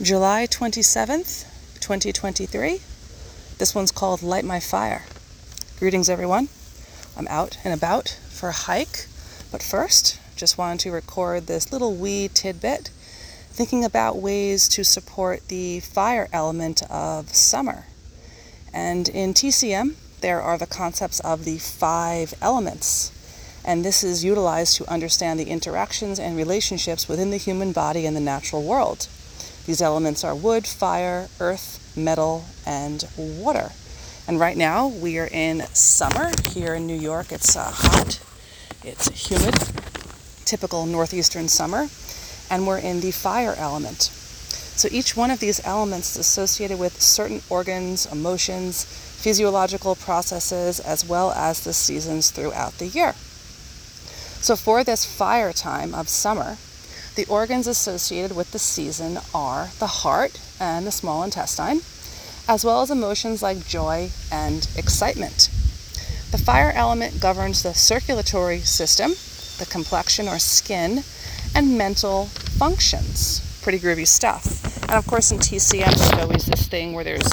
July 27th, 2023. This one's called Light My Fire. Greetings, everyone. I'm out and about for a hike, but first, just wanted to record this little wee tidbit, thinking about ways to support the fire element of summer. And in TCM, there are the concepts of the 5 elements. And this is utilized to understand the interactions and relationships within the human body and the natural world. These elements are wood, fire, earth, metal, and water. And right now we are in summer here in New York. It's hot, it's humid, typical northeastern summer, and we're in the fire element. So each one of these elements is associated with certain organs, emotions, physiological processes, as well as the seasons throughout the year. So for this fire time of summer, the organs associated with the season are the heart and the small intestine, as well as emotions like joy and excitement. The fire element governs the circulatory system, the complexion or skin, and mental functions. Pretty groovy stuff. And of course in TCM there's always this thing where there's,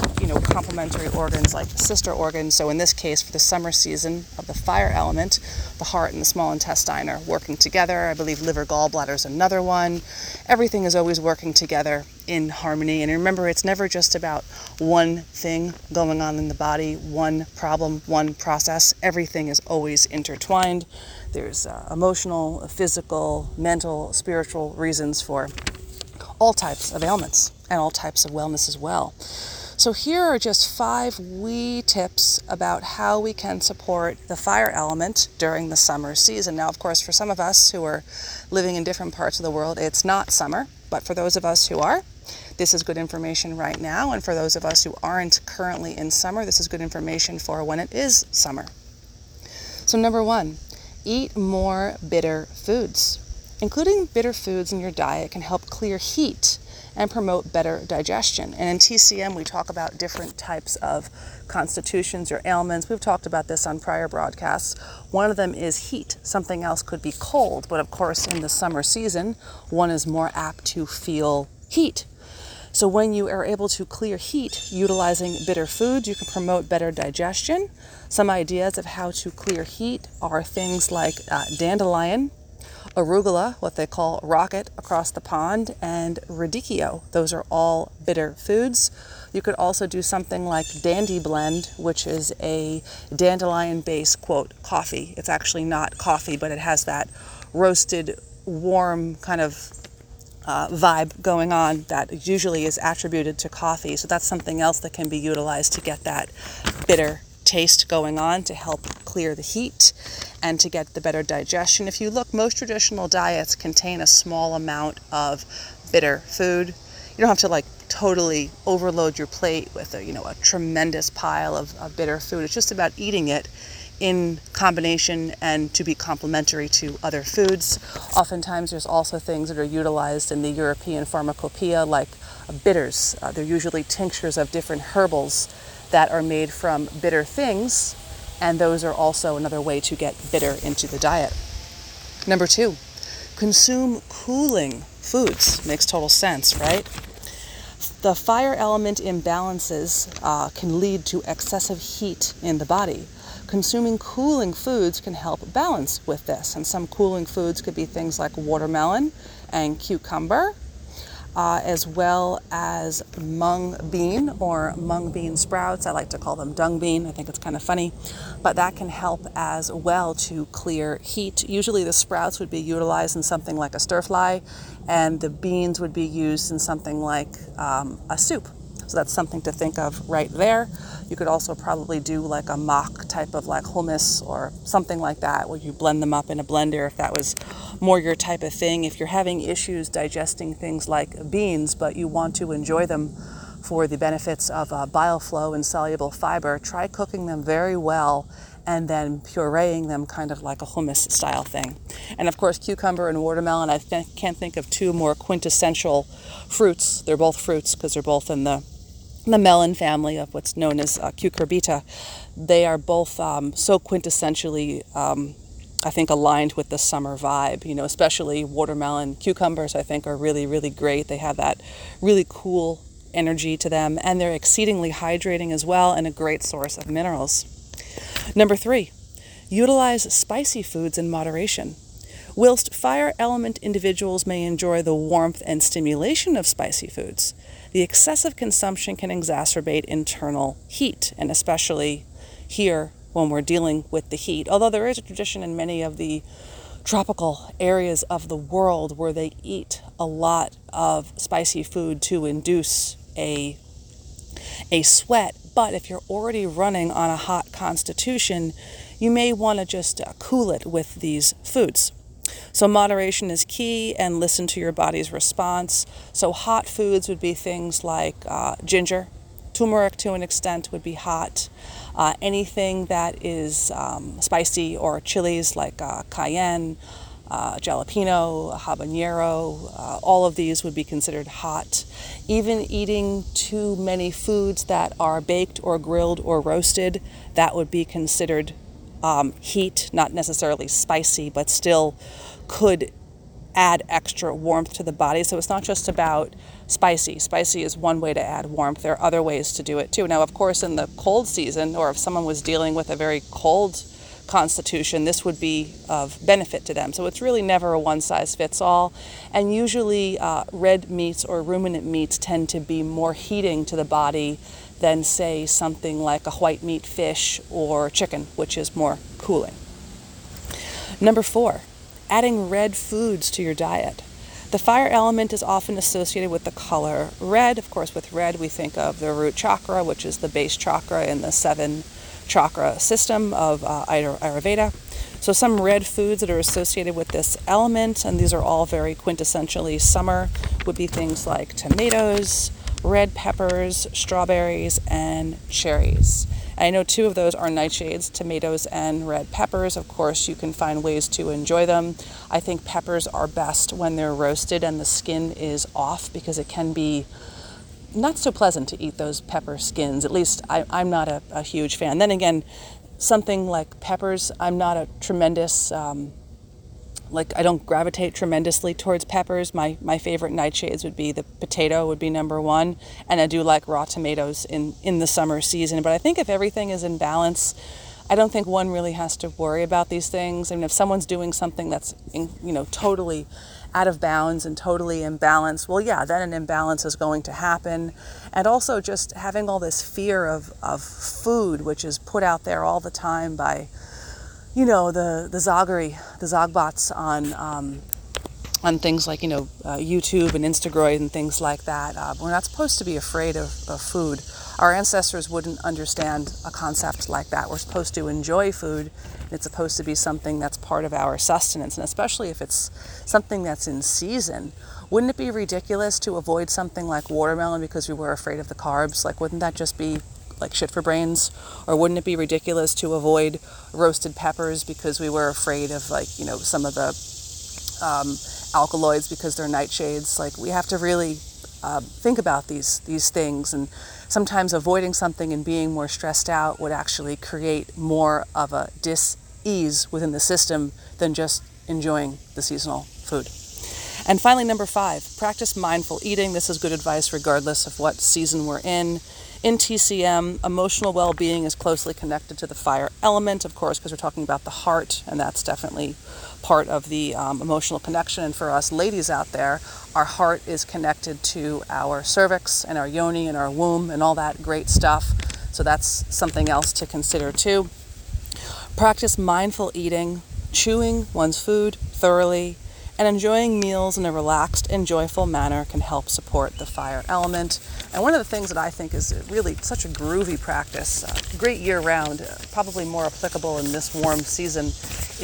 complementary organs like sister organs. So in this case, for the summer season of the fire element, the heart and the small intestine are working together. I believe liver, gallbladder is another one. Everything is always working together in harmony. And remember, it's never just about one thing going on in the body, one problem, one process. Everything is always intertwined. There's emotional, physical, mental, spiritual reasons for all types of ailments and all types of wellness as well. So here are just 5 wee tips about how we can support the fire element during the summer season. Now, of course, for some of us who are living in different parts of the world, it's not summer, but for those of us who are, this is good information right now. And for those of us who aren't currently in summer, this is good information for when it is summer. So number 1, eat more bitter foods. Including bitter foods in your diet can help clear heat and promote better digestion. And in TCM, we talk about different types of constitutions or ailments. We've talked about this on prior broadcasts. One of them is heat. Something else could be cold. But of course, in the summer season, one is more apt to feel heat. So when you are able to clear heat utilizing bitter foods, you can promote better digestion. Some ideas of how to clear heat are things like dandelion, arugula, what they call rocket across the pond, and radicchio. Those are all bitter foods. You could also do something like Dandy Blend, which is a dandelion-based, quote, coffee. It's actually not coffee, but it has that roasted, warm kind of vibe going on that usually is attributed to coffee. So that's something else that can be utilized to get that bitter taste going on to help clear the heat and to get the better digestion. If you look, most traditional diets contain a small amount of bitter food. You don't have to totally overload your plate with a tremendous pile of bitter food. It's just about eating it in combination and to be complementary to other foods. Oftentimes there's also things that are utilized in the European pharmacopoeia like bitters. They're usually tinctures of different herbals that are made from bitter things, and those are also another way to get bitter into the diet. Number 2, consume cooling foods. Makes total sense, right? The fire element imbalances can lead to excessive heat in the body. Consuming cooling foods can help balance with this, and some cooling foods could be things like watermelon and cucumber, as well as mung bean or mung bean sprouts. I like to call them dung bean. I think it's kind of funny, but that can help as well to clear heat. Usually the sprouts would be utilized in something like a stir fry, and the beans would be used in something like a soup. So that's something to think of right there. You could also probably do a mock type of hummus or something like that where you blend them up in a blender if that was more your type of thing. If you're having issues digesting things like beans but you want to enjoy them for the benefits of bile flow and soluble fiber, try cooking them very well and then pureeing them kind of like a hummus style thing. And of course, cucumber and watermelon, I can't think of 2 more quintessential fruits. They're both fruits because they're both in the melon family of what's known as cucurbita. They are both so quintessentially I think aligned with the summer vibe, you know, especially watermelon cucumbers, I think, are really, really great. They have that really cool energy to them, and they're exceedingly hydrating as well and a great source of minerals. Number 3, utilize spicy foods in moderation. Whilst fire element individuals may enjoy the warmth and stimulation of spicy foods, the excessive consumption can exacerbate internal heat, and especially here when we're dealing with the heat. Although there is a tradition in many of the tropical areas of the world where they eat a lot of spicy food to induce a sweat. But if you're already running on a hot constitution, you may want to just cool it with these foods. So moderation is key, and listen to your body's response. So hot foods would be things like ginger, turmeric to an extent would be hot. Anything that is spicy or chilies like cayenne, jalapeno, habanero, all of these would be considered hot. Even eating too many foods that are baked or grilled or roasted, that would be considered heat, not necessarily spicy, but still could add extra warmth to the body. So it's not just about spicy. Spicy is one way to add warmth. There are other ways to do it too. Now, of course, in the cold season, or if someone was dealing with a very cold constitution, this would be of benefit to them. So it's really never a one-size-fits-all. And usually red meats or ruminant meats tend to be more heating to the body than, say, something like a white meat fish or chicken, which is more cooling. Number 4, adding red foods to your diet. The fire element is often associated with the color red. Of course, with red, we think of the root chakra, which is the base chakra in the 7 chakra system of Ayurveda. So some red foods that are associated with this element, and these are all very quintessentially summer, would be things like tomatoes, red peppers, strawberries, and cherries. I know 2 of those are nightshades, tomatoes and red peppers. Of course, you can find ways to enjoy them. I think peppers are best when they're roasted and the skin is off, because it can be not so pleasant to eat those pepper skins. At least I'm not a huge fan. Then again, something like peppers, I'm not a tremendous I don't gravitate tremendously towards peppers. My favorite nightshades would be the potato would be number 1. And I do like raw tomatoes in the summer season. But I think if everything is in balance, I don't think one really has to worry about these things. I mean, if someone's doing something that's, totally out of bounds and totally imbalanced, well, yeah, then an imbalance is going to happen. And also just having all this fear of food, which is put out there all the time by the Zogbots on things like, YouTube and Instagram and things like that. We're not supposed to be afraid of food. Our ancestors wouldn't understand a concept like that. We're supposed to enjoy food. It's supposed to be something that's part of our sustenance, and especially if it's something that's in season. Wouldn't it be ridiculous to avoid something like watermelon because we were afraid of the carbs? Like, wouldn't that just be like shit for brains? Or wouldn't it be ridiculous to avoid roasted peppers because we were afraid of some of the alkaloids because they're nightshades? Like, we have to really think about these things, and sometimes avoiding something and being more stressed out would actually create more of a dis-ease within the system than just enjoying the seasonal food. And finally, number 5, practice mindful eating. This is good advice regardless of what season we're in. In TCM, emotional well-being is closely connected to the fire element, of course, because we're talking about the heart, and that's definitely part of the emotional connection. And for us ladies out there, our heart is connected to our cervix and our yoni and our womb and all that great stuff. So that's something else to consider too. Practice mindful eating, chewing one's food thoroughly, and enjoying meals in a relaxed and joyful manner can help support the fire element. And one of the things that I think is really such a groovy practice, great year-round, probably more applicable in this warm season,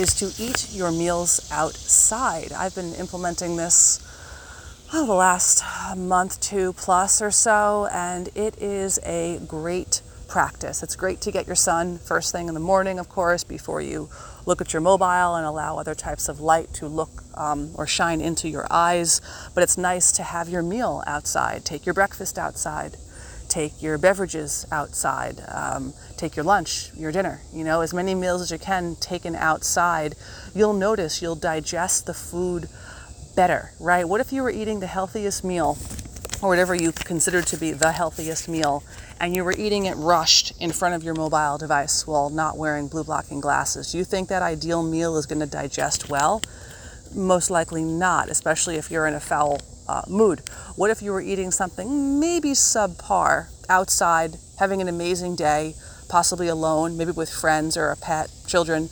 is to eat your meals outside. I've been implementing this the last month, 2 plus or so, and it is a great practice. It's great to get your sun first thing in the morning, of course, before you look at your mobile and allow other types of light to look or shine into your eyes. But it's nice to have your meal outside. Take your breakfast outside. take your beverages outside, take your lunch, your dinner, as many meals as you can taken outside, you'll notice you'll digest the food better, right? What if you were eating the healthiest meal, or whatever you consider to be the healthiest meal, and you were eating it rushed in front of your mobile device while not wearing blue blocking glasses? Do you think that ideal meal is going to digest well? Most likely not, especially if you're in a foul mood. What if you were eating something maybe subpar outside, having an amazing day, possibly alone, maybe with friends or a pet, children,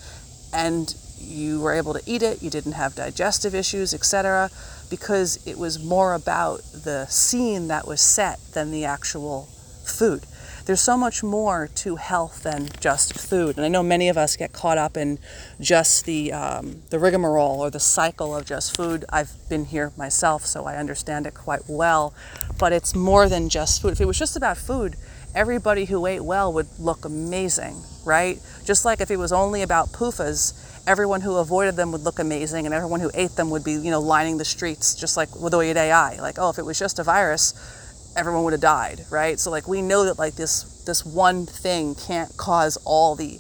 and you were able to eat it, you didn't have digestive issues, etc., because it was more about the scene that was set than the actual food. There's so much more to health than just food. And I know many of us get caught up in just the rigmarole or the cycle of just food. I've been here myself, so I understand it quite well. But it's more than just food. If it was just about food, everybody who ate well would look amazing, right? Just like if it was only about PUFAs, everyone who avoided them would look amazing, and everyone who ate them would be, lining the streets, just like with the way AI. Like, oh, if it was just a virus, everyone would have died, right? So we know that this one thing can't cause all the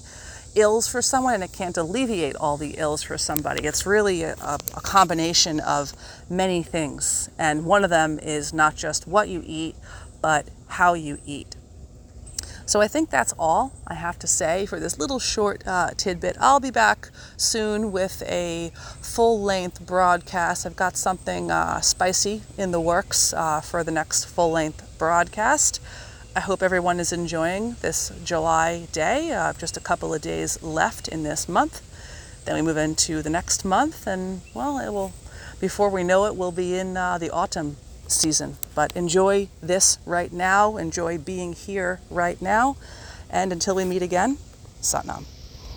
ills for someone, and it can't alleviate all the ills for somebody. It's really a combination of many things. And one of them is not just what you eat, but how you eat. So I think that's all I have to say for this little short tidbit. I'll be back soon with a full-length broadcast. I've got something spicy in the works for the next full-length broadcast. I hope everyone is enjoying this July day. Just a couple of days left in this month. Then we move into the next month, and before we know it, we'll be in the autumn season. But enjoy this right now, enjoy being here right now, and until we meet again, Sat Nam.